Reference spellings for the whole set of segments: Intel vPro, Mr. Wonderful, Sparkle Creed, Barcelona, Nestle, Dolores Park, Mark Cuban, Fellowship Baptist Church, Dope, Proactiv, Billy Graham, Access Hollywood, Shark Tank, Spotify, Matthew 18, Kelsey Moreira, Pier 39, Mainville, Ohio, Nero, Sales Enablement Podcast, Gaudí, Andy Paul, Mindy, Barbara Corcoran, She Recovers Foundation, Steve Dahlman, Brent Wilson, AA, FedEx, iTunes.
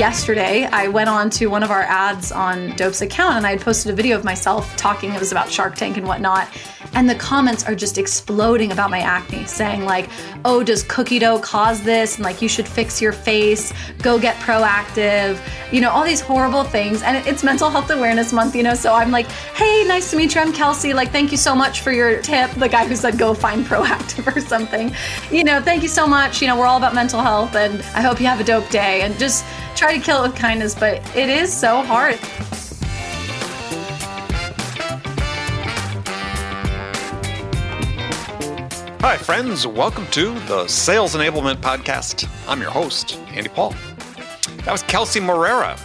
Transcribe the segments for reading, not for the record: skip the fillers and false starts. yesterday, I went on to one of our ads on Dope's account, and I had posted a video of myself talking. It was about Shark Tank and whatnot. And the comments are just exploding about my acne, saying like, oh, does cookie dough cause this? And like, you should fix your face, go get Proactiv, you know, all these horrible things. And it's Mental Health Awareness Month, you know, so I'm like, hey, nice to meet you, I'm Kelsey. Like, thank you so much for your tip. The guy who said, go find Proactiv or something, you know, thank you so much. You know, we're all about mental health and I hope you have a dope day and just try to kill it with kindness, but it is so hard. Hi, friends. Welcome to the Sales Enablement Podcast. I'm your host, Andy Paul. That was Kelsey Moreira.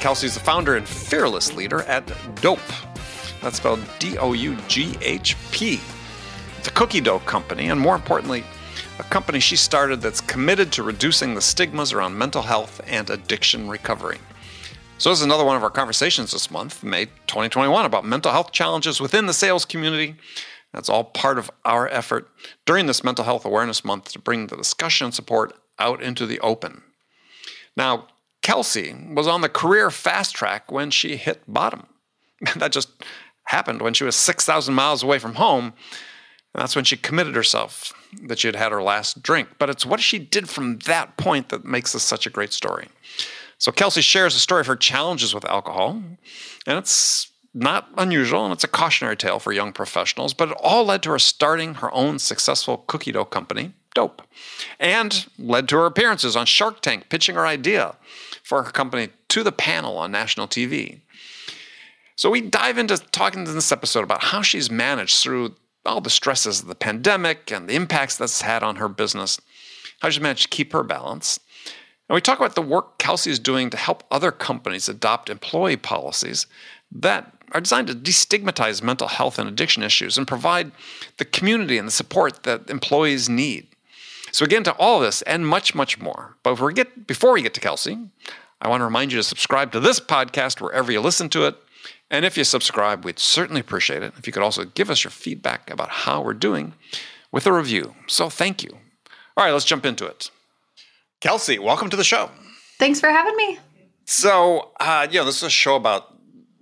Kelsey's the founder and fearless leader at Dope. That's spelled D-O-U-G-H-P. It's a cookie dough company, and more importantly, a company she started that's committed to reducing the stigmas around mental health and addiction recovery. So this is another one of our conversations this month, May 2021, about mental health challenges within the sales community. That's all part of our effort during this Mental Health Awareness Month to bring the discussion and support out into the open. Now, Kelsey was on the career fast track when she hit bottom. That just happened when she was 6,000 miles away from home. And that's when she committed herself that she had had her last drink. But it's what she did from that point that makes this such a great story. So Kelsey shares a story of her challenges with alcohol, and it's not unusual, and it's a cautionary tale for young professionals, but it all led to her starting her own successful cookie dough company, Dope, and led to her appearances on Shark Tank, pitching her idea for her company to the panel on national TV. So we dive into talking in this episode about how she's managed through all the stresses of the pandemic and the impacts that's had on her business, how she's managed to keep her balance. And we talk about the work Kelsey is doing to help other companies adopt employee policies that are designed to destigmatize mental health and addiction issues and provide the community and the support that employees need. So again, to all of this and much, much more. But before we get to Kelsey, I want to remind you to subscribe to this podcast wherever you listen to it. And if you subscribe, we'd certainly appreciate it if you could also give us your feedback about how we're doing with a review. So thank you. All right, let's jump into it. Kelsey, welcome to the show. Thanks for having me. So, this is a show about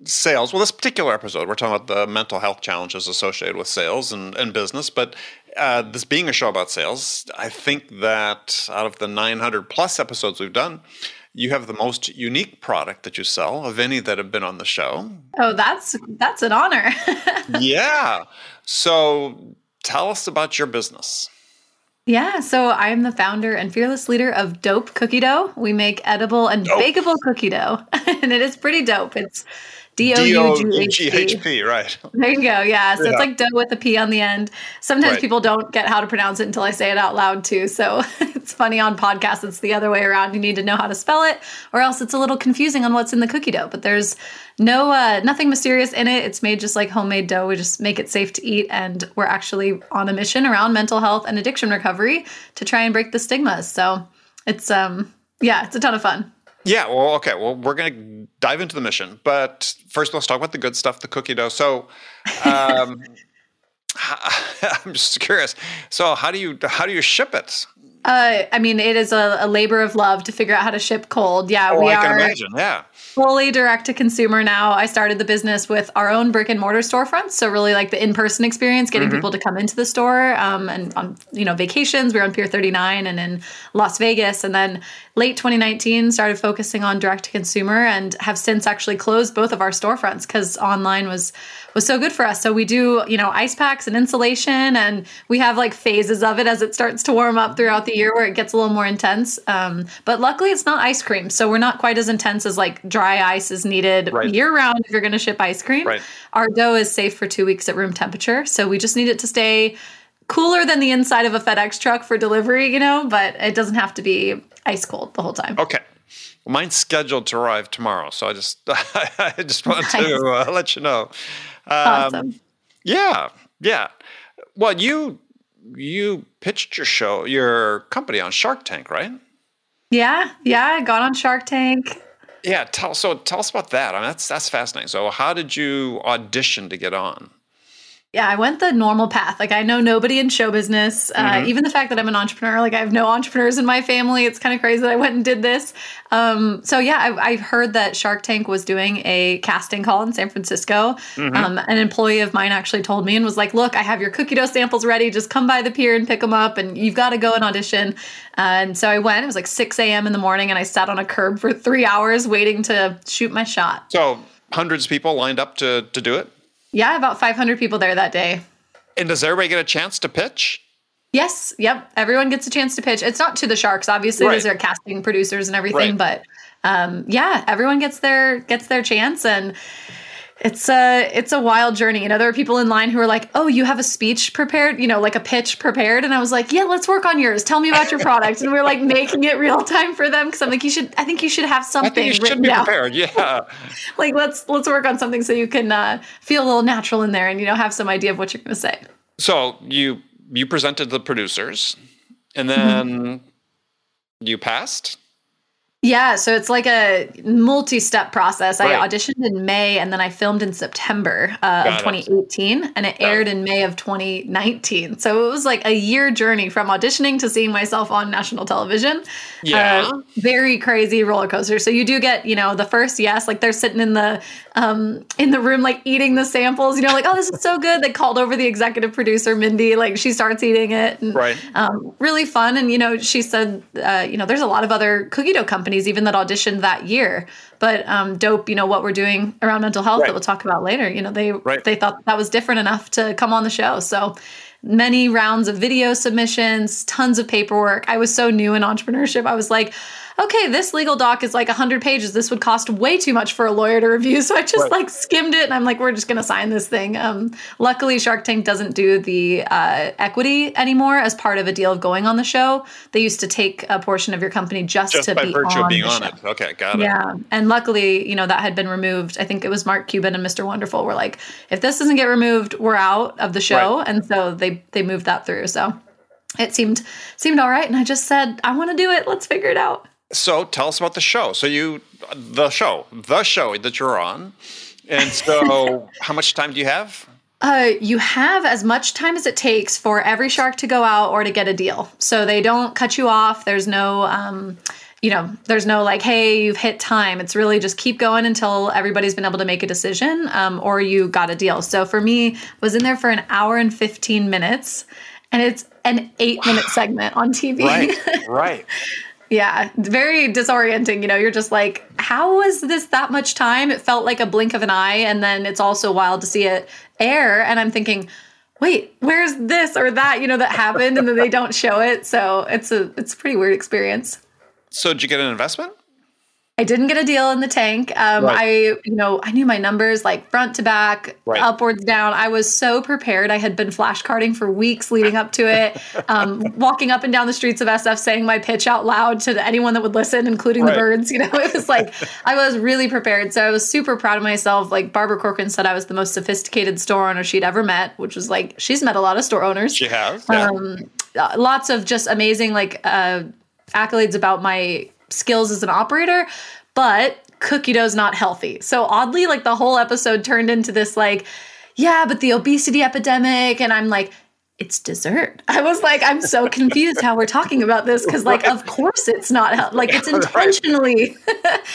sales. Well, this particular episode, we're talking about the mental health challenges associated with sales and business, but this being a show about sales, I think that out of the 900 plus episodes we've done, you have the most unique product that you sell of any that have been on the show. Oh, that's an honor. Yeah. So tell us about your business. Yeah, so I'm the founder and fearless leader of Dope Cookie Dough. We make edible and bakeable cookie dough, and it is pretty dope. It's D-O-U-G-H-P, right. There you go, yeah. So it's like dough with a P on the end. Sometimes people don't get how to pronounce it until I say it out loud, too. So it's funny on podcasts, it's the other way around. You need to know how to spell it, or else it's a little confusing on what's in the cookie dough. But there's nothing mysterious in it. It's made just like homemade dough. We just make it safe to eat. And we're actually on a mission around mental health and addiction recovery to try and break the stigmas. So it's, it's a ton of fun. Yeah. Well, okay. Well, we're going to dive into the mission, but first let's talk about the good stuff, the cookie dough. So, I'm just curious. So how do you ship it? It is a labor of love to figure out how to ship cold. Yeah, I can imagine. Fully direct to consumer now. I started the business with our own brick and mortar storefronts, so really like the in-person experience, getting people to come into the store. And on vacations, we were on Pier 39 and in Las Vegas, and then late 2019 started focusing on direct to consumer, and have since actually closed both of our storefronts because online was so good for us. So we do ice packs and insulation, and we have like phases of it as it starts to warm up throughout the year where it gets a little more intense. But luckily it's not ice cream. So we're not quite as intense as like dry ice is needed year round if you're going to ship ice cream. Right. Our dough is safe for 2 weeks at room temperature. So we just need it to stay cooler than the inside of a FedEx truck for delivery, but it doesn't have to be ice cold the whole time. Okay. Well, mine's scheduled to arrive tomorrow. So I just want to let you know. Awesome. Yeah. Yeah. Well, you pitched your company on Shark Tank, right? Yeah, I got on Shark Tank. Yeah, tell us about that. I mean, that's fascinating. So how did you audition to get on? Yeah, I went the normal path. Like, I know nobody in show business. Even the fact that I'm an entrepreneur, like, I have no entrepreneurs in my family. It's kind of crazy that I went and did this. So yeah, I've heard that Shark Tank was doing a casting call in San Francisco. An employee of mine actually told me and was like, look, I have your cookie dough samples ready. Just come by the pier and pick them up, and you've got to go and audition. And so I went. It was like 6 a.m. in the morning, and I sat on a curb for 3 hours waiting to shoot my shot. So hundreds of people lined up to do it? Yeah, about 500 people there that day. And does everybody get a chance to pitch? Yes. Yep. Everyone gets a chance to pitch. It's not to the sharks, obviously. Right. These are casting producers and everything. Right. But yeah, everyone gets their chance. And it's a wild journey. You know, there are people in line who are like, oh, you have a speech prepared, you know, like a pitch prepared. And I was like, yeah, let's work on yours. Tell me about your product. And we're like making it real time for them. Cause I'm like, I think you should have something. I think you should be prepared. Yeah. Like, let's work on something so you can feel a little natural in there and, you know, have some idea of what you're going to say. So you presented the producers and then you passed? Yeah. So it's like a multi-step process. Right. I auditioned in May and then I filmed in September of 2018 and it aired in May of 2019. So it was like a year journey from auditioning to seeing myself on national television. Yeah. Very crazy roller coaster. So you do get, you know, the first yes, like they're sitting in the room, like eating the samples, you know, like, oh, this is so good. They called over the executive producer, Mindy, like she starts eating it. And, really fun. And, you know, she said, you know, there's a lot of other cookie dough companies even that auditioned that year, but Dope, you know, what we're doing around mental health that we'll talk about later, you know, they thought that was different enough to come on the show. So many rounds of video submissions, tons of paperwork. I was so new in entrepreneurship. I was like, okay, this legal doc is like 100 pages. This would cost way too much for a lawyer to review. So I just like skimmed it and I'm like, we're just going to sign this thing. Luckily, Shark Tank doesn't do the equity anymore as part of a deal of going on the show. They used to take a portion of your company just to by be virtue on of being the on show. It. Okay, got it. Yeah. And luckily, you know, that had been removed. I think it was Mark Cuban and Mr. Wonderful were like, if this doesn't get removed, we're out of the show. Right. And so they moved that through. So it seemed all right. And I just said, I want to do it. Let's figure it out. So tell us about the show. So the show that you're on. And so how much time do you have? You have as much time as it takes for every shark to go out or to get a deal. So they don't cut you off. There's no, you know, there's no like, hey, you've hit time. It's really just keep going until everybody's been able to make a decision or you got a deal. So for me, I was in there for an hour and 15 minutes and it's an 8-minute segment on TV. Right. Yeah, very disorienting. You know, you're just like, how was this that much time? It felt like a blink of an eye. And then it's also wild to see it air. And I'm thinking, wait, where's this or that, you know, that happened? And then they don't show it. So it's a pretty weird experience. So did you get an investment? I didn't get a deal in the tank. I knew my numbers like front to back, upwards, down. I was so prepared. I had been flashcarding for weeks leading up to it, walking up and down the streets of SF, saying my pitch out loud to anyone that would listen, including the birds. You know, it was like, I was really prepared. So I was super proud of myself. Like Barbara Corcoran said, I was the most sophisticated store owner she'd ever met, which was like, she's met a lot of store owners. She has. Yeah. Lots of just amazing, like accolades about my skills as an operator, but cookie dough's not healthy. So oddly, like the whole episode turned into this like, yeah, but the obesity epidemic. And I'm like, it's dessert. I was like, I'm so confused how we're talking about this. Cause like, of course it's not like it's intentionally,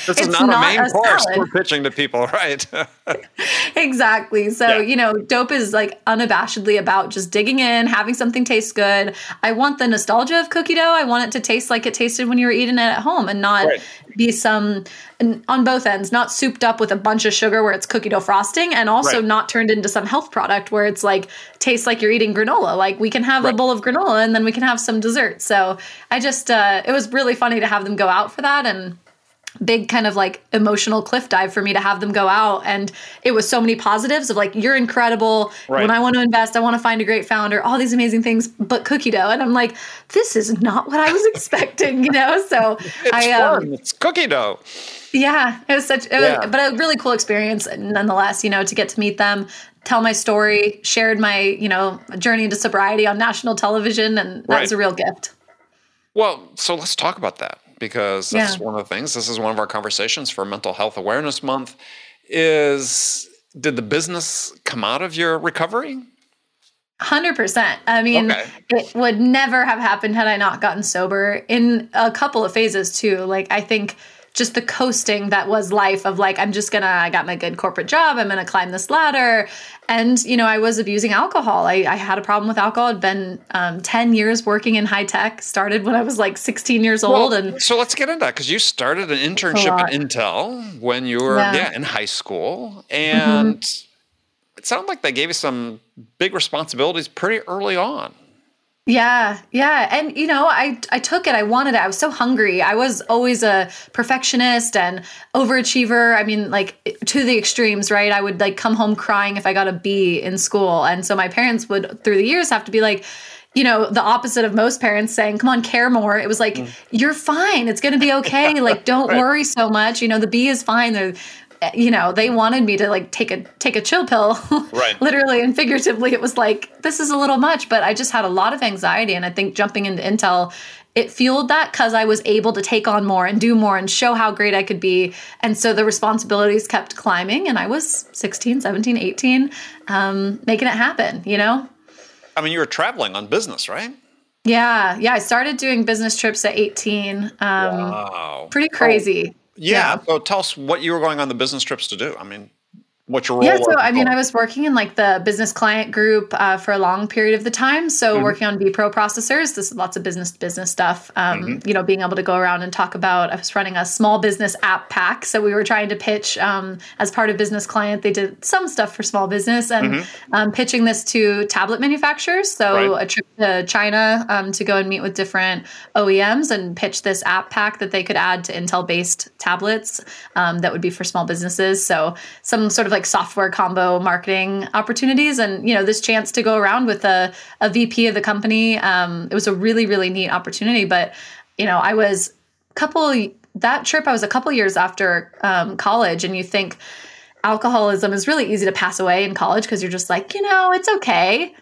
this is not a main course we're pitching to people. Right. Exactly. So, you know, Dope is like unabashedly about just digging in, having something taste good. I want the nostalgia of cookie dough. I want it to taste like it tasted when you were eating it at home and not be some, on both ends, not souped up with a bunch of sugar where it's cookie dough frosting and also not turned into some health product where it's like, tastes like you're eating granola. Like we can have a bowl of granola and then we can have some dessert. So I just, it was really funny to have them go out for that and big kind of like emotional cliff dive for me to have them go out. And it was so many positives of like, you're incredible. Right. When I want to invest, I want to find a great founder, all these amazing things, but cookie dough. And I'm like, this is not what I was expecting, you know? So it's cookie dough. Yeah, it was but a really cool experience nonetheless, you know, to get to meet them, tell my story, shared my, you know, journey into sobriety on national television. And that was a real gift. Well, so let's talk about that because that's one of the things. This is one of our conversations for Mental Health Awareness Month is, did the business come out of your recovery? 100%. I mean, okay. It would never have happened had I not gotten sober in a couple of phases too. Like, I think just the coasting that was life of like, I got my good corporate job. I'm going to climb this ladder. And, you know, I was abusing alcohol. I had a problem with alcohol. I'd been 10 years working in high tech, started when I was like 16 years old. And so let's get into that, because you started an internship at Intel when you were in high school. And it sounded like they gave you some big responsibilities pretty early on. Yeah. And, you know, I took it. I wanted it. I was so hungry. I was always a perfectionist and overachiever. I mean, like, to the extremes, right? I would, like, come home crying if I got a B in school. And so my parents would, through the years, have to be like, you know, the opposite of most parents saying, come on, care more. It was like, you're fine. It's going to be okay. Like, don't worry so much. You know, the B is fine. They're, you know, they wanted me to like take a chill pill, right? Literally and figuratively. It was like, this is a little much, but I just had a lot of anxiety. And I think jumping into Intel, it fueled that, because I was able to take on more and do more and show how great I could be. And so the responsibilities kept climbing, and I was 16, 17, 18, making it happen, you know? I mean, you were traveling on business, right? Yeah. I started doing business trips at 18. Wow. Pretty crazy. Oh. Yeah. So tell us what you were going on the business trips to do. I mean, what your role was. Yeah, so I mean, I was working in like the business client group for a long period of the time. So working on vPro processors, this is lots of business stuff, you know, being able to go around and talk about, I was running a small business app pack. So we were trying to pitch as part of business client, they did some stuff for small business and pitching this to tablet manufacturers. So a trip to China to go and meet with different OEMs and pitch this app pack that they could add to Intel-based tablets that would be for small businesses. So some sort of like software combo marketing opportunities. And, you know, this chance to go around with a VP of the company. It was a really, really neat opportunity. But, you know, I was a couple years after college. And you think alcoholism is really easy to pass away in college, because you're just like, you know, it's okay.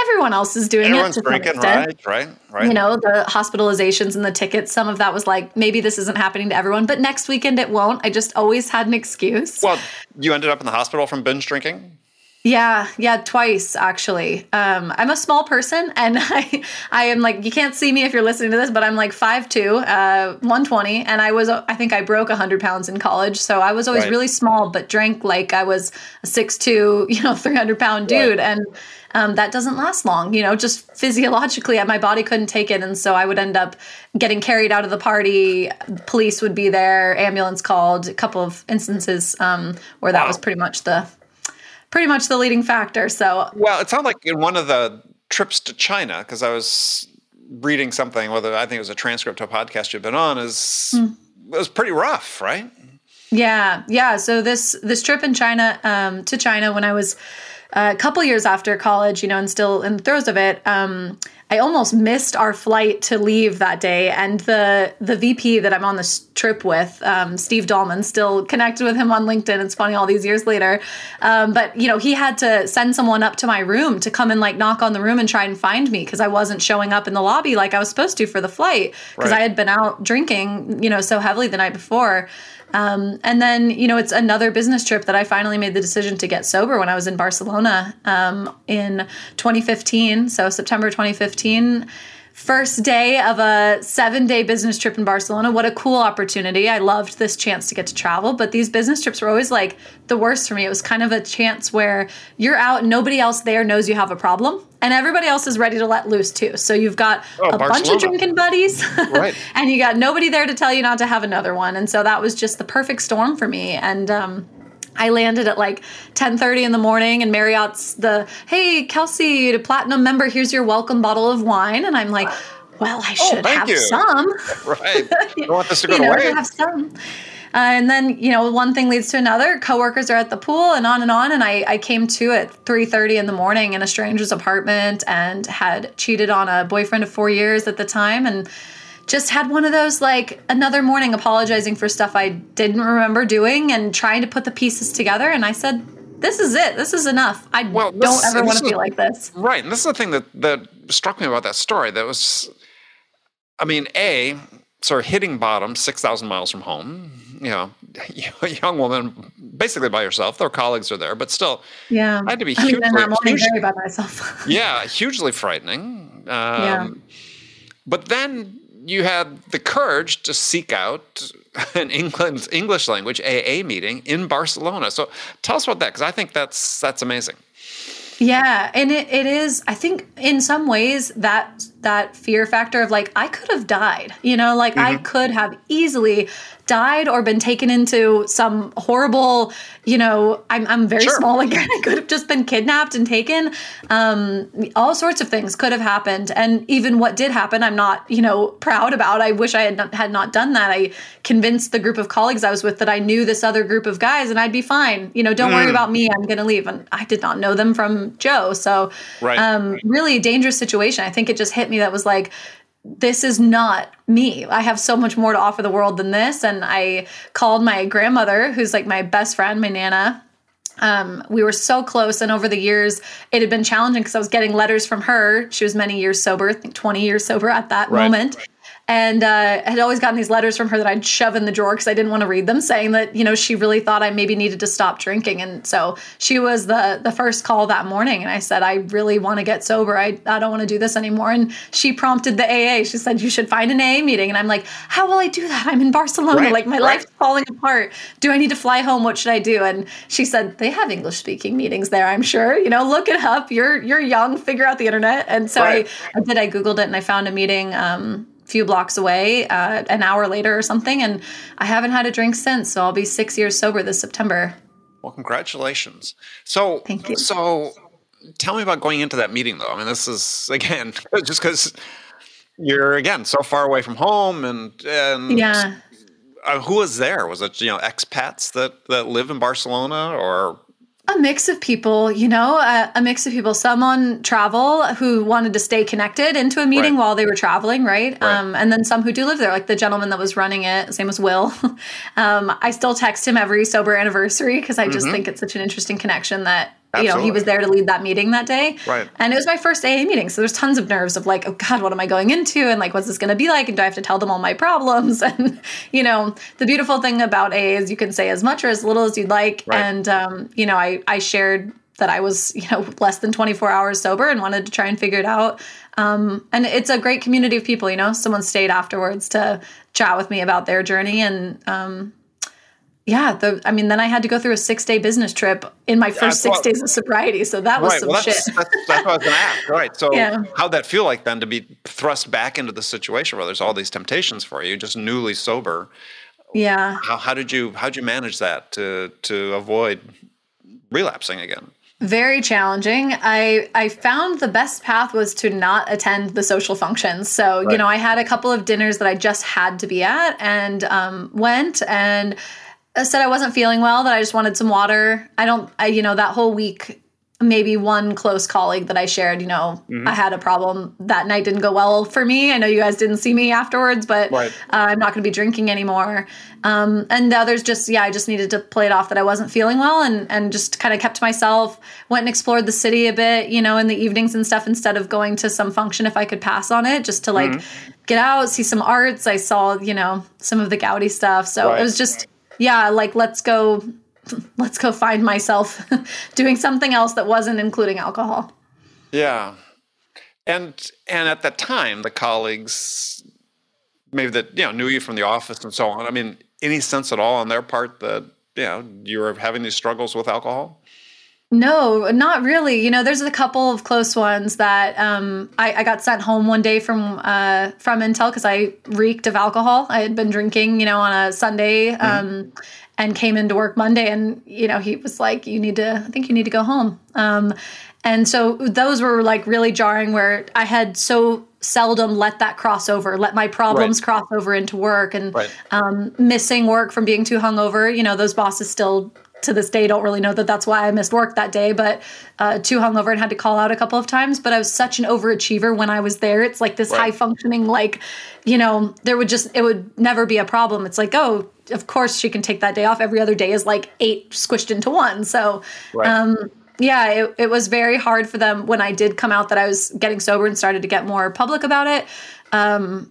Everyone else is doing it. Everyone's drinking, right. You know, the hospitalizations and the tickets, some of that was like, maybe this isn't happening to everyone, but next weekend it won't. I just always had an excuse. Well, you ended up in the hospital from binge drinking? Yeah, twice, actually. I'm a small person, and I am like, you can't see me if you're listening to this, but I'm like 5'2", 120, and I think I broke 100 pounds in college, so I was always really small, but drank like I was a 6'2", you know, 300-pound dude, and that doesn't last long, you know, just physiologically, my body couldn't take it, and so I would end up getting carried out of the party, police would be there, ambulance called, a couple of instances where that was pretty much the leading factor. So, well, it sounded like in one of the trips to China, because I was reading something, whether I think it was a transcript to a podcast you've been on, it was pretty rough, right? Yeah. So this trip in China to China, when I was a couple years after college, you know, and still in the throes of it, I almost missed our flight to leave that day. And the VP that I'm on this trip with, Steve Dahlman, still connected with him on LinkedIn. It's funny all these years later. But, you know, he had to send someone up to my room to come and like knock on the room and try and find me, because I wasn't showing up in the lobby like I was supposed to for the flight, because I had been out drinking, you know, so heavily the night before. And then, you know, it's another business trip that I finally made the decision to get sober when I was in Barcelona in 2015. So September 2015. First day of a 7-day business trip in Barcelona. What a cool opportunity. I loved this chance to get to travel, but these business trips were always like the worst for me. It was kind of a chance where you're out and nobody else there knows you have a problem, and everybody else is ready to let loose too. So you've got a bunch of drinking buddies and you got nobody there to tell you not to have another one. And so that was just the perfect storm for me. And, I landed at like 10:30 in the morning, and Marriott's hey, Kelsey, to platinum member, here's your welcome bottle of wine. And I'm like, well, I should have some. Right. Don't want this to go to waste. Have some. And then, you know, one thing leads to another. Coworkers are at the pool and on and on. And I came to at 3:30 in the morning in a stranger's apartment, and had cheated on a boyfriend of 4 years at the time. And just had one of those, like, another morning apologizing for stuff I didn't remember doing and trying to put the pieces together. And I said, this is it. This is enough. I don't ever want to feel like this. Right. And this is the thing that struck me about that story. That was, I mean, A, So hitting bottom, 6,000 miles from home, you know, a young woman basically by herself. Their colleagues are there, but still, yeah. I had to be hugely, I'm only very by myself. Yeah, hugely frightening. But then you had the courage to seek out an English language AA meeting in Barcelona. So tell us about that, because I think that's amazing. Yeah. And it is, I think in some ways that fear factor of like, I could have died, you know, like I could have easily died or been taken into some horrible, you know, I'm very small again. I could have just been kidnapped and taken. All sorts of things could have happened. And even what did happen, I'm not, you know, proud about. I wish I had not done that. I convinced the group of colleagues I was with that I knew this other group of guys and I'd be fine. You know, don't worry about me. I'm going to leave. And I did not know them from Joe. So really dangerous situation. I think it just hit me that was like, this is not me. I have so much more to offer the world than this. And I called my grandmother, who's like my best friend, my Nana. We were so close. And over the years, it had been challenging because I was getting letters from her. She was many years sober, I think 20 years sober at that moment. And I had always gotten these letters from her that I'd shove in the drawer because I didn't want to read them, saying that, you know, she really thought I maybe needed to stop drinking. And so she was the first call that morning. And I said, I really want to get sober. I don't want to do this anymore. And she prompted the AA. She said, you should find an AA meeting. And I'm like, how will I do that? I'm in Barcelona. Like my life's falling apart. Do I need to fly home? What should I do? And she said, they have English speaking meetings there, I'm sure. You know, look it up. You're young. Figure out the internet. And so I Googled it and I found a meeting, few blocks away, an hour later or something. And I haven't had a drink since. So I'll be 6 years sober this September. Well, congratulations. So, thank you. So tell me about going into that meeting though. I mean, this is again, just cause you're again, so far away from home and who was there? Was it, you know, expats that live in Barcelona or? A mix of people, you know, Some on travel who wanted to stay connected into a meeting while they were traveling, and then some who do live there, like the gentleman that was running it, same as Will. I still text him every sober anniversary because I just think it's such an interesting connection that, you know, he was there to lead that meeting that day. Right. And it was my first AA meeting, so there's tons of nerves of like, oh, God, what am I going into? And like, what's this going to be like? And do I have to tell them all my problems? And, you know, the beautiful thing about AA is you can say as much or as little as you'd like. Right. And, you know, I shared that I was, you know, less than 24 hours sober and wanted to try and figure it out. And it's a great community of people, you know. Someone stayed afterwards to chat with me about their journey and, then I had to go through a 6-day business trip in my first 6 days of sobriety. So that was some shit. That's what I was going to ask. Right. So how'd that feel like then to be thrust back into the situation where there's all these temptations for you, just newly sober? Yeah. How'd you manage that to avoid relapsing again? Very challenging. I found the best path was to not attend the social functions. So, you know, I had a couple of dinners that I just had to be at and went and I said I wasn't feeling well, that I just wanted some water. That whole week, maybe one close colleague that I shared, you know, I had a problem that night didn't go well for me. I know you guys didn't see me afterwards, but I'm not going to be drinking anymore. And the others I just needed to play it off that I wasn't feeling well and just kind of kept to myself, went and explored the city a bit, you know, in the evenings and stuff instead of going to some function if I could pass on it just to like get out, see some arts. I saw, you know, some of the Gaudi stuff. So it was just... Yeah, like let's go find myself doing something else that wasn't including alcohol. Yeah. And at that time, the colleagues maybe that, you know, knew you from the office and so on. I mean, any sense at all on their part that, you know, you were having these struggles with alcohol? No, not really. You know, there's a couple of close ones that I got sent home one day from Intel because I reeked of alcohol. I had been drinking, you know, on a Sunday and came into work Monday. And, you know, he was like, I think you need to go home. And so those were like really jarring where I had so seldom let my problems cross over into work and missing work from being too hungover. You know, those bosses still to this day don't really know that that's why I missed work that day, but too hungover and had to call out a couple of times. But I was such an overachiever when I was there. It's like this high functioning, like, you know, it would never be a problem. It's like, oh, of course she can take that day off. Every other day is like 8 squished into 1. So, it was very hard for them when I did come out that I was getting sober and started to get more public about it. And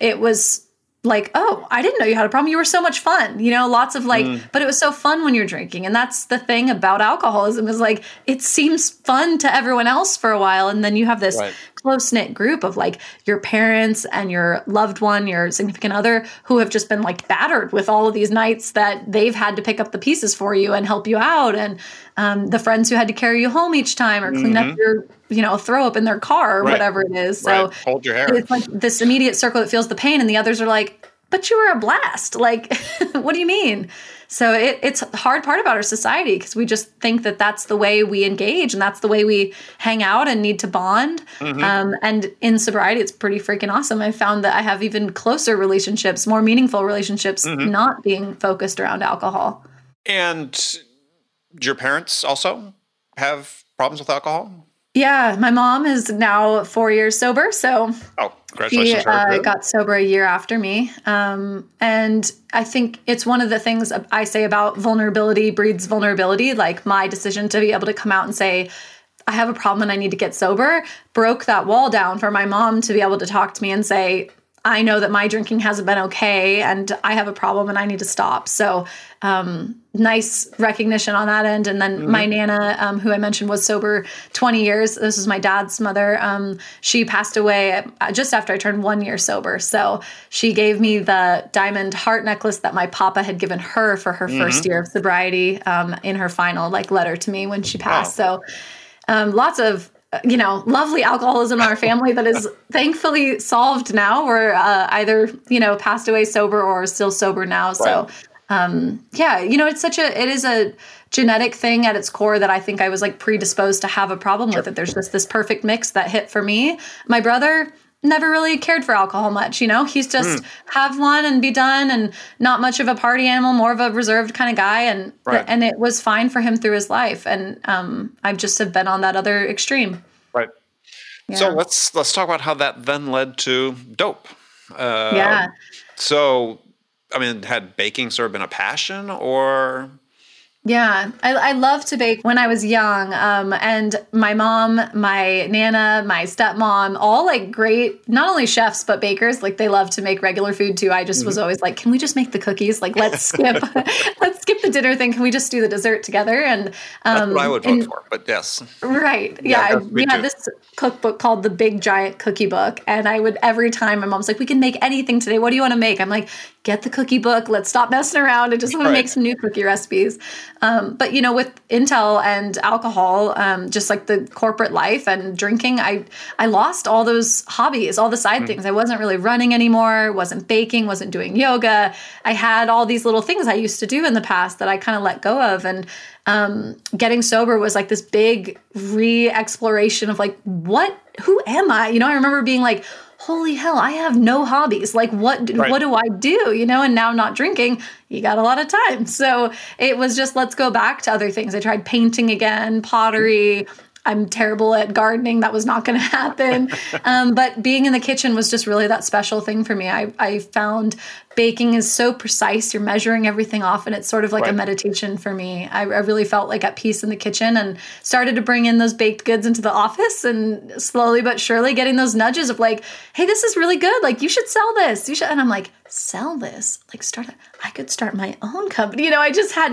it was like, oh, I didn't know you had a problem. You were so much fun, you know, lots of like, but it was so fun when you're drinking. And that's the thing about alcoholism is like, it seems fun to everyone else for a while. And then you have this close knit group of like your parents and your loved one, your significant other who have just been like battered with all of these nights that they've had to pick up the pieces for you and help you out. And the friends who had to carry you home each time or clean up your, you know, throw up in their car or whatever it is. So hold your hair. It's like this immediate circle that feels the pain. And the others are like, but you were a blast. Like, what do you mean? So it's a hard part about our society because we just think that that's the way we engage and that's the way we hang out and need to bond. And in sobriety, it's pretty freaking awesome. I found that I have even closer relationships, more meaningful relationships, not being focused around alcohol. And your parents also have problems with alcohol? Yeah, my mom is now 4 years sober, so congratulations, she got sober a year after me. And I think it's one of the things I say about vulnerability breeds vulnerability. Like my decision to be able to come out and say, I have a problem and I need to get sober, broke that wall down for my mom to be able to talk to me and say, I know that my drinking hasn't been okay and I have a problem and I need to stop. So nice recognition on that end. And then my Nana, who I mentioned was sober 20 years. This was my dad's mother. She passed away just after I turned 1 year sober. So she gave me the diamond heart necklace that my papa had given her for her first year of sobriety in her final like letter to me when she passed. Wow. So lots of, you know, lovely alcoholism in our family that is thankfully solved now. We're either, you know, passed away sober or still sober now. Right. So, yeah, you know, it is a genetic thing at its core that I think I was like predisposed to have a problem with it. There's just this perfect mix that hit for me. My brother never really cared for alcohol much, you know, he's just have one and be done and not much of a party animal, more of a reserved kind of guy. And, and it was fine for him through his life. And, I've just have been on that other extreme. Right. Yeah. So let's talk about how that then led to dope. So, I mean, had baking sort of been a passion or... Yeah, I love to bake when I was young. And my mom, my Nana, my stepmom, all like great, not only chefs, but bakers, like they love to make regular food too. I just was always like, can we just make the cookies? Like, let's skip the dinner thing. Can we just do the dessert together? And, that's what I would vote for, but yes. Right. Yeah. We had this cookbook called The Big Giant Cookie Book. And I would, every time my mom's like, we can make anything today. What do you want to make? I'm like, get the cookie book. Let's stop messing around. I just want to make some new cookie recipes. But, you know, with Intel and alcohol, just like the corporate life and drinking, I lost all those hobbies, all the side things. I wasn't really running anymore, wasn't baking, wasn't doing yoga. I had all these little things I used to do in the past that I kind of let go of. And getting sober was like this big re-exploration of like, who am I? You know, I remember being like, holy hell, I have no hobbies. Like what do I do? You know, and now not drinking, you got a lot of time. So it was just, let's go back to other things. I tried painting again, pottery. I'm terrible at gardening. That was not going to happen. But being in the kitchen was just really that special thing for me. I found baking is so precise. You're measuring everything off, and it's sort of like a meditation for me. I really felt like at peace in the kitchen and started to bring in those baked goods into the office and slowly but surely getting those nudges of like, hey, this is really good. Like, you should sell this. You should. And I'm like, sell this? Like, I could start my own company. You know, I just got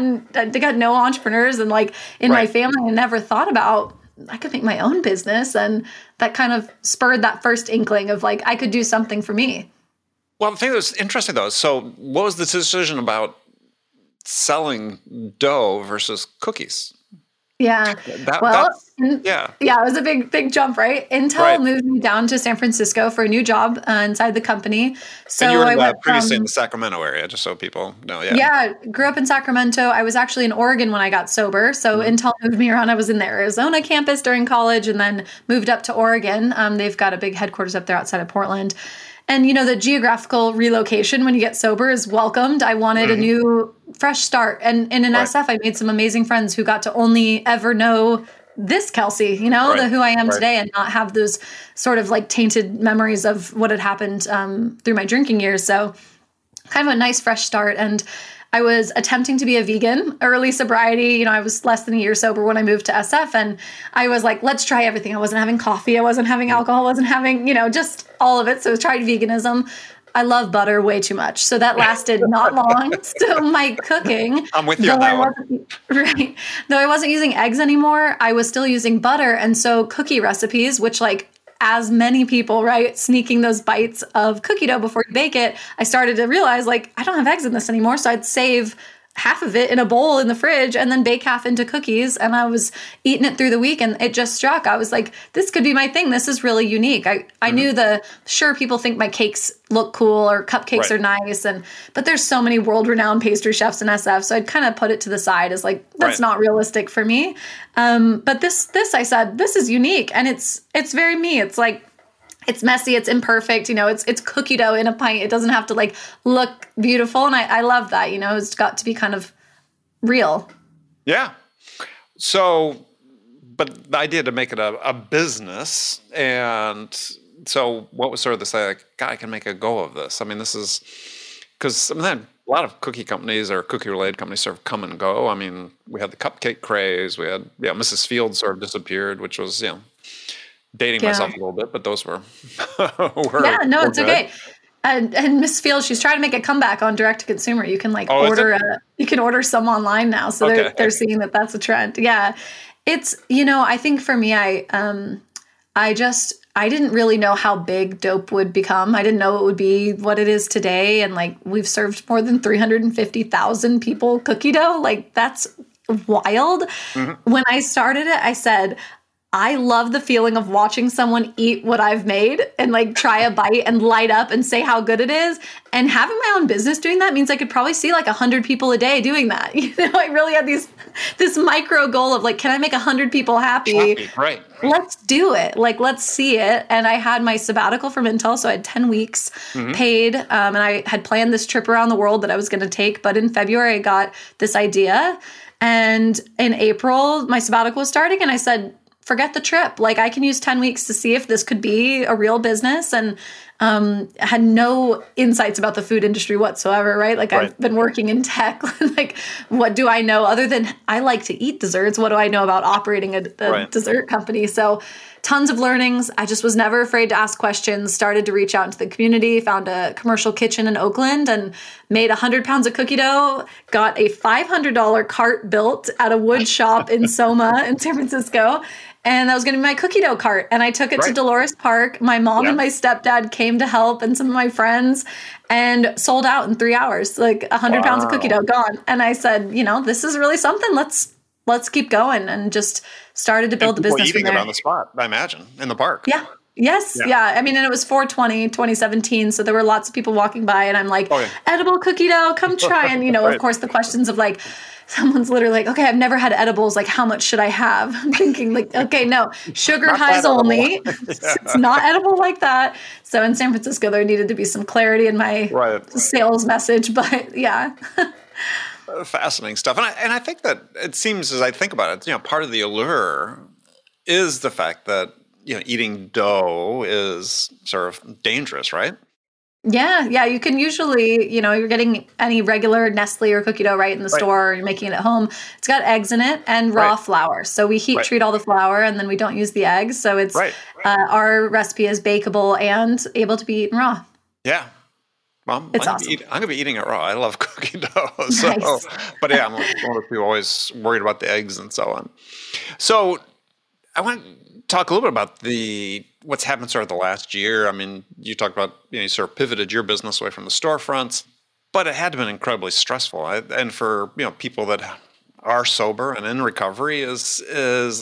no entrepreneurs and like in my family, I never thought about I could make my own business. And that kind of spurred that first inkling of like, I could do something for me. Well, the thing that was interesting though, so what was the decision about selling dough versus cookies? Yeah. It was a big jump, right? Intel moved me down to San Francisco for a new job inside the company. So and you were previously in the Sacramento area, just so people know. Yeah. Yeah. Grew up in Sacramento. I was actually in Oregon when I got sober. So Intel moved me around. I was in the Arizona campus during college and then moved up to Oregon. They've got a big headquarters up there outside of Portland. And, you know, the geographical relocation when you get sober is welcomed. I wanted a new, fresh start. And in SF, I made some amazing friends who got to only ever know this Kelsey, you know, who I am today, and not have those sort of like tainted memories of what had happened through my drinking years. So kind of a nice, fresh start. And I was attempting to be a vegan, early sobriety. You know, I was less than a year sober when I moved to SF, and I was like, let's try everything. I wasn't having coffee. I wasn't having alcohol. I wasn't having, you know, just all of it. So I tried veganism. I love butter way too much. So that lasted not long. So my cooking, I'm with you on that one. Right. Though I wasn't using eggs anymore, I was still using butter. And so cookie recipes, which like as many people, right, sneaking those bites of cookie dough before you bake it, I started to realize like, I don't have eggs in this anymore. So I'd save half of it in a bowl in the fridge and then bake half into cookies. And I was eating it through the week and it just struck. I was like, this could be my thing. This is really unique. I knew sure, people think my cakes look cool or cupcakes are nice. But there's so many world-renowned pastry chefs in SF. So I'd kind of put it to the side as like, that's not realistic for me. But this, I said, this is unique and it's very me. It's like, it's messy. It's imperfect. You know, it's cookie dough in a pint. It doesn't have to like look beautiful. And I love that, you know, it's got to be kind of real. Yeah. So, but the idea to make it a business. And so what was sort of this like, God, I can make a go of this. I mean, this is because a lot of cookie companies or cookie related companies sort of come and go. I mean, we had the cupcake craze. We had, Mrs. Fields sort of disappeared, which was, dating myself a little bit, but those were it's good. Okay. And Miss Fields, she's trying to make a comeback on direct to consumer. You can order some online now, so they're seeing that that's a trend. Yeah, it's I think for me, I didn't really know how big Dope would become. I didn't know it would be what it is today, and like we've served more than 350,000 people cookie dough. Like that's wild. Mm-hmm. When I started it, I said, I love the feeling of watching someone eat what I've made and like try a bite and light up and say how good it is. And having my own business doing that means I could probably see like 100 people a day doing that. I really had this micro goal of like, can I make 100 people happy? Right. Let's do it. Like, let's see it. And I had my sabbatical from Intel. So I had 10 weeks paid. And I had planned this trip around the world that I was going to take. But in February, I got this idea. And in April, my sabbatical was starting. And I said, forget the trip. Like I can use 10 weeks to see if this could be a real business. And had no insights about the food industry whatsoever, right? Like I've been working in tech. Like what do I know other than I like to eat desserts? What do I know about operating a dessert company? So tons of learnings. I just was never afraid to ask questions, started to reach out into the community, found a commercial kitchen in Oakland and made 100 pounds of cookie dough, got a $500 cart built at a wood shop in Soma in San Francisco. And that was going to be my cookie dough cart. And I took it to Dolores Park. My mom and my stepdad came to help and some of my friends and sold out in 3 hours, like 100 pounds of cookie dough gone. And I said, this is really something. Let's keep going. And just started to build the business. Eating it on the spot, I imagine, in the park. Yeah. Yes. Yeah. I mean, and it was 4/20, 2017. So there were lots of people walking by and I'm like, edible cookie dough, come try. And, of course, the questions of like, someone's literally like, okay, I've never had edibles. Like, how much should I have? I'm thinking like, okay, no, sugar highs only. It's not edible like that. So in San Francisco, there needed to be some clarity in my sales message. But yeah. Fascinating stuff. And I think that it seems as I think about it, part of the allure is the fact that, eating dough is sort of dangerous, right? Yeah. You can usually, you're getting any regular Nestle or cookie dough right in the store, or you're making it at home. It's got eggs in it and raw flour. So we heat treat all the flour and then we don't use the eggs. So it's our recipe is bakeable and able to be eaten raw. Yeah. Well, it's awesome. I'm going to be eating it raw. I love cookie dough. So, nice. But yeah, I'm one of the people always worried about the eggs and so on. So I want to talk a little bit about what's happened sort of the last year. I mean, you talked about, you sort of pivoted your business away from the storefronts, but it had been incredibly stressful. And for, people that are sober and in recovery is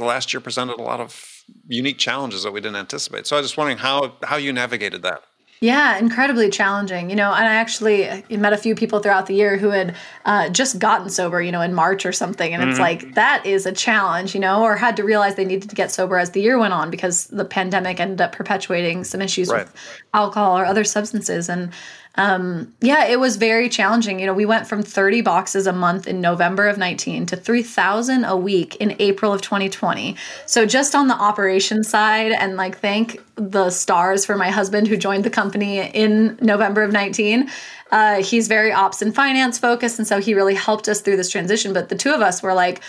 last year presented a lot of unique challenges that we didn't anticipate. So I was just wondering how you navigated that. Yeah, incredibly challenging. And I actually met a few people throughout the year who had just gotten sober, in March or something. And it's like, that is a challenge, or had to realize they needed to get sober as the year went on because the pandemic ended up perpetuating some issues with alcohol or other substances. And it was very challenging. We went from 30 boxes a month in November of 19 to 3,000 a week in April of 2020. So just on the operations side, and like, thank the stars for my husband who joined the company in November of 19. He's very ops and finance focused. And so he really helped us through this transition. But the two of us were like,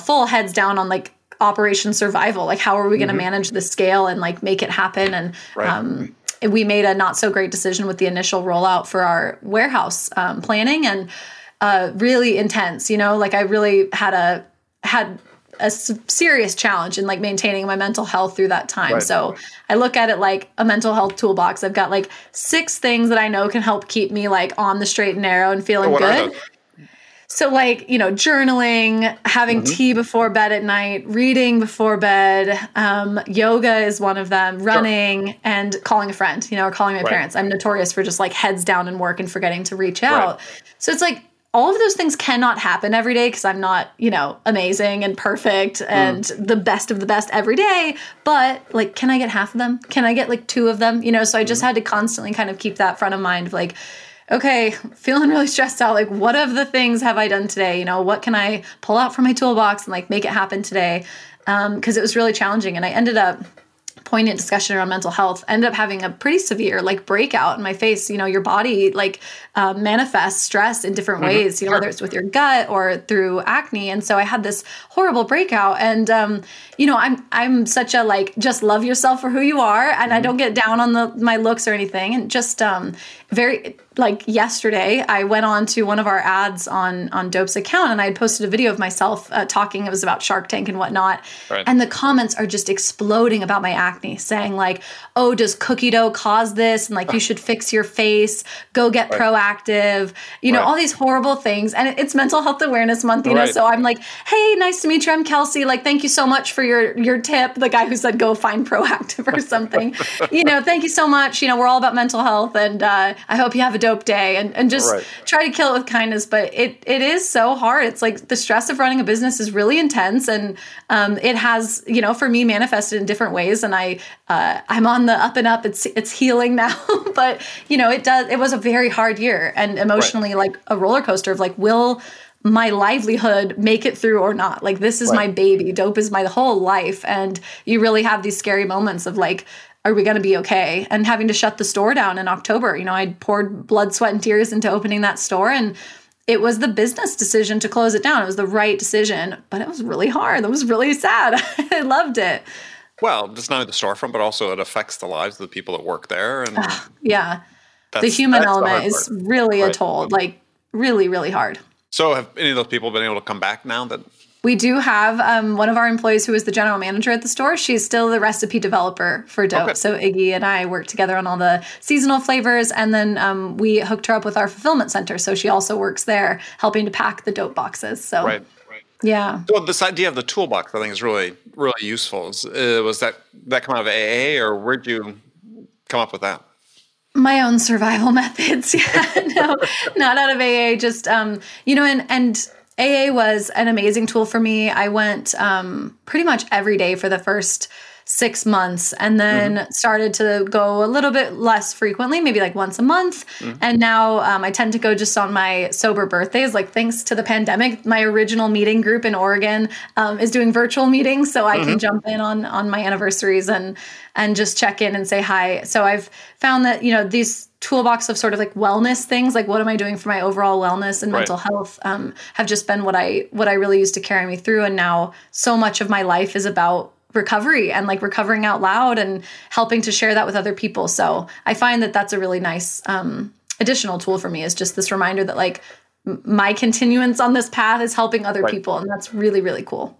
full heads down on like operation survival. Like, how are we going to manage the scale and like make it happen? And we made a not so great decision with the initial rollout for our warehouse planning, and really intense, you know, like I really had a serious challenge in like maintaining my mental health through that time. Right. So I look at it like a mental health toolbox. I've got like 6 things that I know can help keep me like on the straight and narrow and feeling good. So like, you know, journaling, having tea before bed at night, reading before bed, yoga is one of them, running and calling a friend, you know, or calling my parents. I'm notorious for just like heads down and work and forgetting to reach out. So it's like, all of those things cannot happen every day because I'm not, you know, amazing and perfect and the best of the best every day. But like, can I get half of them? Can I get like 2 of them? You know, so I just had to constantly kind of keep that front of mind of like, okay, feeling really stressed out. Like, what of the things have I done today? You know, what can I pull out from my toolbox and like make it happen today? Because it was really challenging. And I ended up, poignant discussion around mental health, ended up having a pretty severe like breakout in my face. You know, your body like manifests stress in different ways, you know, whether it's with your gut or through acne. And so I had this horrible breakout, and you know, I'm such a like, just love yourself for who you are. And I don't get down on my looks or anything. And just very like yesterday, I went on to one of our ads on Dope's account, and I had posted a video of myself talking. It was about Shark Tank and whatnot. And the comments are just exploding about my acne, saying like, oh, does cookie dough cause this? And like, you should fix your face, go get Proactiv, you know, all these horrible things. And it's Mental Health Awareness Month, you know? So I'm like, hey, nice to meet you. I'm Kelsey. Like, thank you so much for your tip. The guy who said, go find Proactiv or something, you know, thank you so much. You know, we're all about mental health, and I hope you have a dope day, and just try to kill it with kindness. But it is so hard. It's like the stress of running a business is really intense, and it has, you know, for me, manifested in different ways. And I'm on the up and up. It's healing now, but you know, it was a very hard year, and emotionally like a roller coaster of like, will my livelihood make it through or not? Like, this is my baby. Dope is my whole life. And you really have these scary moments of like, are we going to be okay? And having to shut the store down in October, you know, I poured blood, sweat, and tears into opening that store, and it was the business decision to close it down. It was the right decision, but it was really hard. That was really sad. I loved it. Well, just not at the storefront, but also it affects the lives of the people that work there. And the human element is really a toll, like really, really hard. So have any of those people been able to come back now that... We do have one of our employees who is the general manager at the store. She's still the recipe developer for Dope. Okay. So Iggy and I work together on all the seasonal flavors. And then we hooked her up with our fulfillment center. So she also works there helping to pack the Dope boxes. So, yeah. So this idea of the toolbox, I think, is really, really useful. Was that come out of AA, or where'd you come up with that? My own survival methods. No, not out of AA. Just, you know, and AA was an amazing tool for me. I went pretty much every day for the first 6 months, and then started to go a little bit less frequently, maybe like once a month. And now I tend to go just on my sober birthdays. Like, thanks to the pandemic, my original meeting group in Oregon is doing virtual meetings. So I can jump in on my anniversaries and just check in and say hi. So I've found that, you know, these toolbox of sort of like wellness things, like what am I doing for my overall wellness and mental health, have just been what I really used to carry me through. And now so much of my life is about recovery and like recovering out loud and helping to share that with other people. So I find that that's a really nice additional tool for me, is just this reminder that like my continuance on this path is helping other people. And that's really, really cool.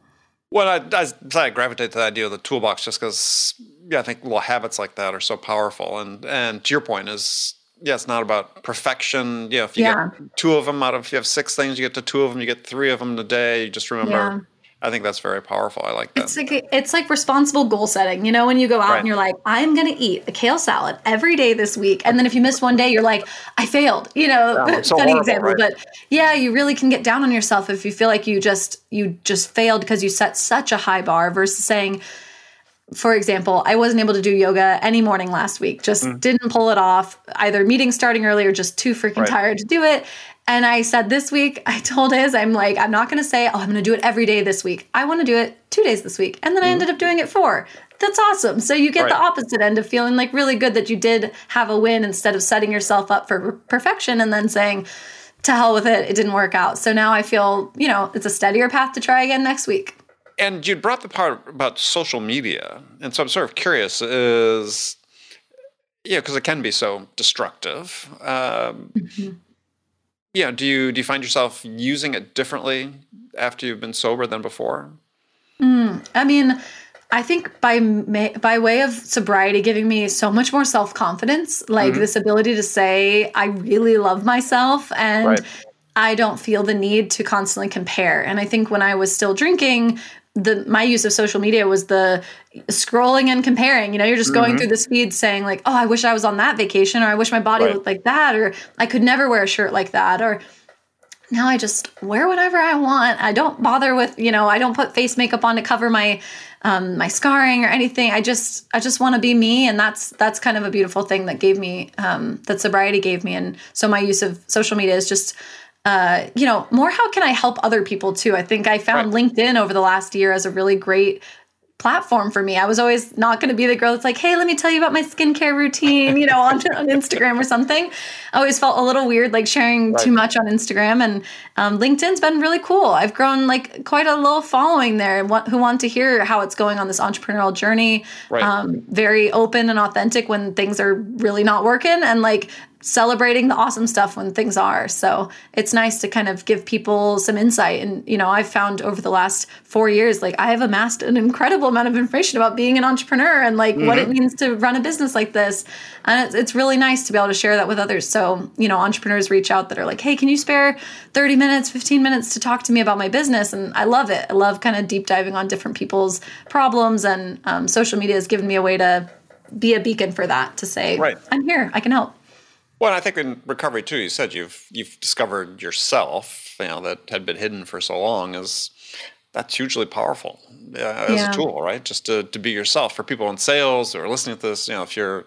Well, I gravitate to the idea of the toolbox just because, I think little habits like that are so powerful. And to your point is, it's not about perfection. You know, if you get 2 of them out of, if you have 6 things, you get to 2 of them, you get 3 of them today. You just remember. Yeah. I think that's very powerful. I like that. It's like responsible goal setting. You know, when you go out and you're like, I'm going to eat a kale salad every day this week. And then if you miss one day, you're like, I failed. You know, funny example. But you really can get down on yourself if you feel like you just failed because you set such a high bar, versus saying, for example, I wasn't able to do yoga any morning last week. Just didn't pull it off. Either meeting starting early or just too freaking tired to do it. And I said this week, I told Iz, I'm like, I'm not going to say, oh, I'm going to do it every day this week. I want to do it 2 days this week. And then I ended up doing it 4. That's awesome. So you get the opposite end of feeling like really good that you did have a win, instead of setting yourself up for perfection and then saying, to hell with it, it didn't work out. So now I feel, you know, it's a steadier path to try again next week. And you brought the part about social media. And so I'm sort of curious is... Yeah, because it can be so destructive. Yeah, do you find yourself using it differently after you've been sober than before? I mean, I think by way of sobriety giving me so much more self-confidence, like this ability to say, I really love myself and I don't feel the need to constantly compare. And I think when I was still drinking, my use of social media was the scrolling and comparing. You know, you're just going through this feed saying like, oh, I wish I was on that vacation, or I wish my body looked like that, or I could never wear a shirt like that, or now I just wear whatever I want. I don't bother with, you know, I don't put face makeup on to cover my my scarring or anything. I just want to be me. And that's kind of a beautiful thing that gave me, that sobriety gave me. And so my use of social media is just, you know, more how can I help other people too? I think I found LinkedIn over the last year as a really great platform for me. I was always not going to be the girl that's like, hey, let me tell you about my skincare routine, you know, on Instagram or something. I always felt a little weird, like sharing too much on Instagram, and LinkedIn's been really cool. I've grown like quite a little following there and who want to hear how it's going on this entrepreneurial journey. Very open and authentic when things are really not working, and like celebrating the awesome stuff when things are. So it's nice to kind of give people some insight. And, you know, I've found over the last 4 years, like I have amassed an incredible amount of information about being an entrepreneur and like what it means to run a business like this. And it's really nice to be able to share that with others. So, you know, entrepreneurs reach out that are like, hey, can you spare 30 minutes, 15 minutes to talk to me about my business? And I love it. I love kind of deep diving on different people's problems, and social media has given me a way to be a beacon for that, to say, I'm here, I can help. Well, I think in recovery too, you said you've discovered yourself, you know, that had been hidden for so long. That's hugely powerful as a tool, right? Just to be yourself. For people in sales who are listening to this, you know, if you're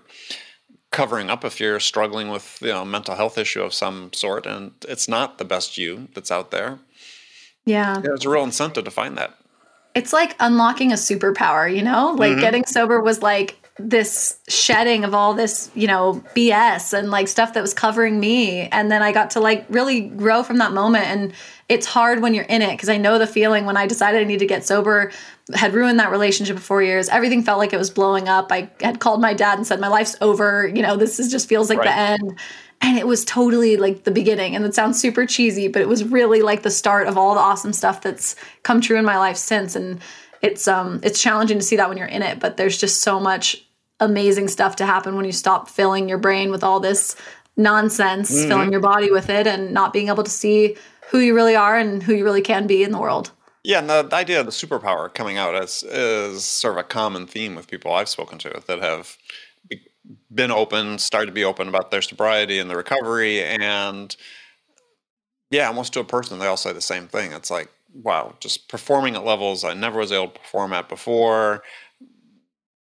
covering up, if you're struggling with, you know, mental health issue of some sort, and it's not the best you that's out there. Yeah, there's a real incentive to find that. It's like unlocking a superpower, you know, like getting sober was like this shedding of all this, you know, BS and like stuff that was covering me. And then I got to like really grow from that moment. And it's hard when you're in it, because I know the feeling when I decided I needed to get sober, had ruined that relationship of 4 years. Everything felt like it was blowing up. I had called my dad and said, my life's over. You know, this is just feels like the end. And it was totally like the beginning. And it sounds super cheesy, but it was really like the start of all the awesome stuff that's come true in my life since. And it's challenging to see that when you're in it, but there's just so much amazing stuff to happen when you stop filling your brain with all this nonsense, filling your body with it, and not being able to see who you really are and who you really can be in the world. Yeah, and the idea of the superpower coming out is sort of a common theme with people I've spoken to that have been open, started to be open about their sobriety and the recovery, and yeah, almost to a person, they all say the same thing. It's like, wow, just performing at levels I never was able to perform at before.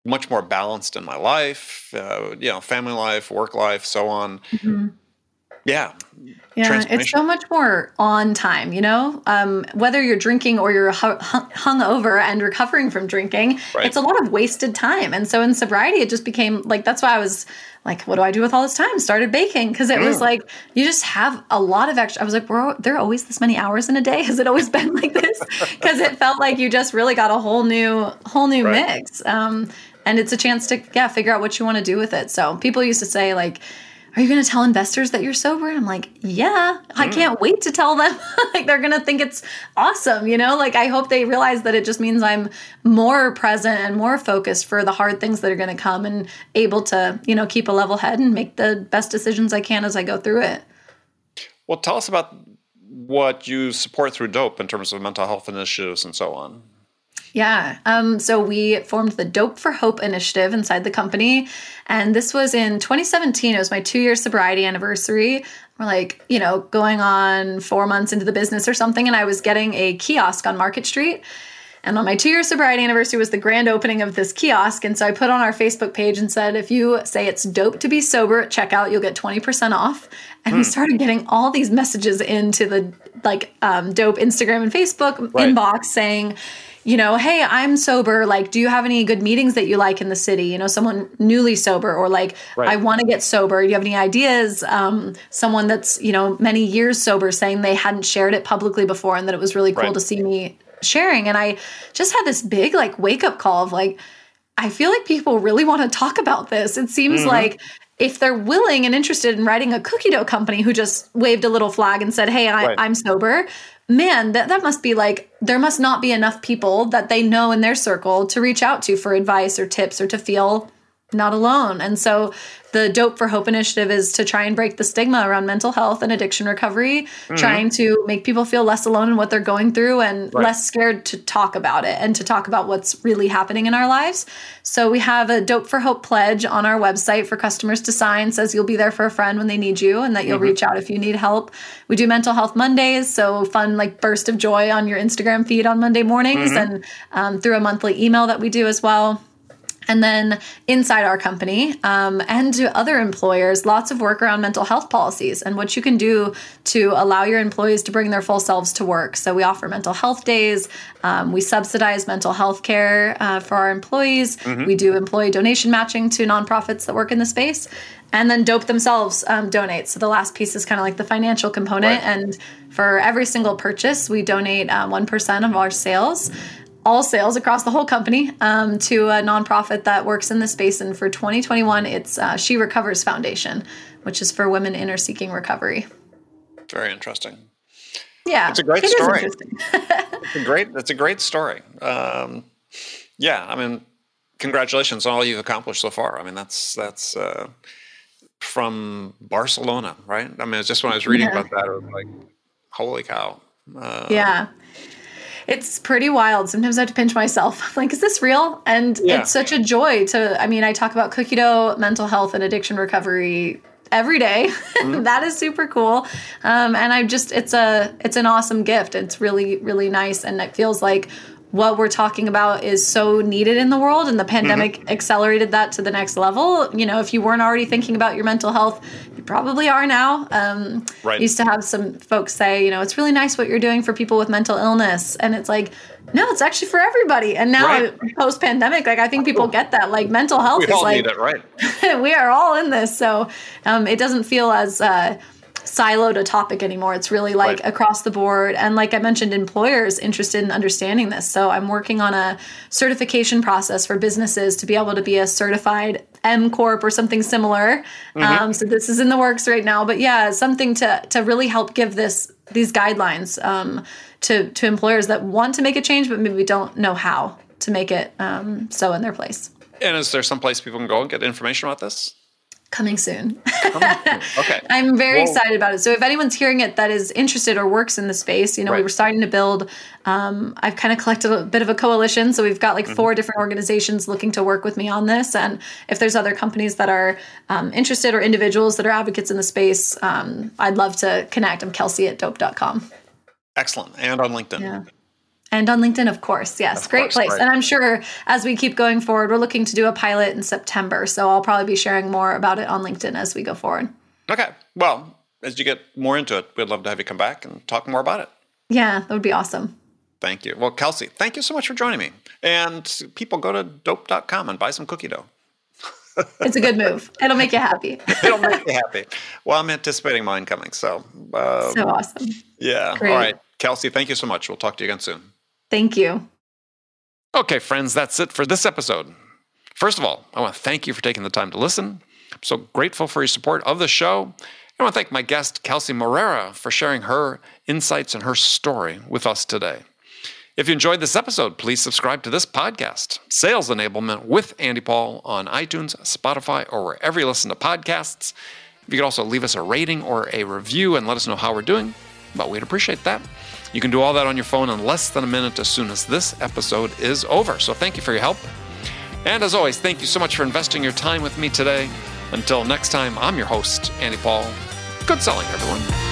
Much more balanced in my life, you know, family life, work life, so on. Yeah, it's so much more on time, you know, whether you're drinking or you're hungover and recovering from drinking, it's a lot of wasted time. And so in sobriety, it just became like, that's why I was like, what do I do with all this time? Started baking, because it was like, you just have a lot of extra. I was like, bro, there are always this many hours in a day? Has it always been like this? Because it felt like you just really got a whole new mix. And it's a chance to figure out what you want to do with it. So people used to say like, are you going to tell investors that you're sober? I'm like, yeah, I can't wait to tell them. Like, they're going to think it's awesome, you know? Like, I hope they realize that it just means I'm more present and more focused for the hard things that are going to come, and able to, you know, keep a level head and make the best decisions I can as I go through it. Well, tell us about what you support through Dope in terms of mental health initiatives and so on. Yeah. So we formed the Dope for Hope initiative inside the company. And this was in 2017. It was my 2-year sobriety anniversary. We're like, you know, going on 4 months into the business or something. And I was getting a kiosk on Market Street. And on my 2-year sobriety anniversary was the grand opening of this kiosk. And so I put on our Facebook page and said, if you say it's dope to be sober at checkout, you'll get 20% off. And we started getting all these messages into the like Dope Instagram and Facebook inbox saying, you know, hey, I'm sober. Like, do you have any good meetings that you like in the city? You know, someone newly sober, or like, I want to get sober. Do you have any ideas? Someone that's, you know, many years sober saying they hadn't shared it publicly before, and that it was really cool to see me sharing. And I just had this big like wake up call of like, I feel like people really want to talk about this. It seems like if they're willing and interested in writing a cookie dough company who just waved a little flag and said, hey, I'm sober, man, that must be like, there must not be enough people that they know in their circle to reach out to for advice or tips or to feel not alone. And so the Dope for Hope initiative is to try and break the stigma around mental health and addiction recovery, mm-hmm. trying to make people feel less alone in what they're going through and less scared to talk about it and to talk about what's really happening in our lives. So we have a Dope for Hope pledge on our website for customers to sign, says you'll be there for a friend when they need you and that you'll mm-hmm. reach out if you need help. We do Mental Health Mondays, so fun like burst of joy on your Instagram feed on Monday mornings mm-hmm. and through a monthly email that we do as well. And then inside our company and to other employers, lots of work around mental health policies and what you can do to allow your employees to bring their full selves to work. So we offer mental health days. We subsidize mental health care for our employees. Mm-hmm. We do employee donation matching to nonprofits that work in the space. And then Dope themselves donates. So the last piece is kind of like the financial component. Right. And for every single purchase, we donate 1% of our sales. All sales across the whole company to a nonprofit that works in the space. And for 2021, it's She Recovers Foundation, which is for women in or seeking recovery. Very interesting. Yeah. It's a great story. It's a great story. Yeah. I mean, congratulations on all you've accomplished so far. I mean, that's from Barcelona, right? I mean, it's just when I was reading about that, I was like, holy cow. Yeah. It's pretty wild. Sometimes I have to pinch myself. I'm like, is this real? And it's such a joy to, I mean, I talk about cookie dough, mental health, and addiction recovery every day. Mm-hmm. That is super cool. And I just, it's an awesome gift. It's really, really nice. And it feels like what we're talking about is so needed in the world. And the pandemic mm-hmm. accelerated that to the next level. You know, if you weren't already thinking about your mental health, you probably are now. Used to have some folks say, you know, it's really nice what you're doing for people with mental illness. And it's like, no, it's actually for everybody. And now post-pandemic, like I think people get that. Like mental health is like, we all need it, right? We are all in this. So it doesn't feel as siloed a topic anymore. It's really like across the board. And like I mentioned, employers interested in understanding this. So I'm working on a certification process for businesses to be able to be a certified M Corp or something similar. Mm-hmm. So this is in the works right now, but yeah, something to really help give these guidelines to employers that want to make a change, but maybe don't know how to make it so in their place. And is there some place people can go and get information about this? Coming soon. Okay. I'm very excited about it. So if anyone's hearing it that is interested or works in the space, you know, we were starting to build, I've kind of collected a bit of a coalition. So we've got like 4 different organizations looking to work with me on this. And if there's other companies that are interested or individuals that are advocates in the space, I'd love to connect. I'm Kelsey@dope.com. Excellent. And on LinkedIn. Yeah. And on LinkedIn, of course. Yes, of great place. Right. And I'm sure as we keep going forward, we're looking to do a pilot in September. So I'll probably be sharing more about it on LinkedIn as we go forward. Okay. Well, as you get more into it, we'd love to have you come back and talk more about it. Yeah, that would be awesome. Thank you. Well, Kelsey, thank you so much for joining me. And people go to dope.com and buy some cookie dough. It's a good move. It'll make you happy. It'll make you happy. Well, I'm anticipating mine coming. So awesome. Yeah. Great. All right. Kelsey, thank you so much. We'll talk to you again soon. Thank you. Okay, friends, that's it for this episode. First of all, I want to thank you for taking the time to listen. I'm so grateful for your support of the show. I want to thank my guest, Kelsey Moreira, for sharing her insights and her story with us today. If you enjoyed this episode, please subscribe to this podcast, Sales Enablement with Andy Paul, on iTunes, Spotify, or wherever you listen to podcasts. If you could also leave us a rating or a review and let us know how we're doing, but we'd appreciate that. You can do all that on your phone in less than a minute as soon as this episode is over. So thank you for your help. And as always, thank you so much for investing your time with me today. Until next time, I'm your host, Andy Paul. Good selling, everyone.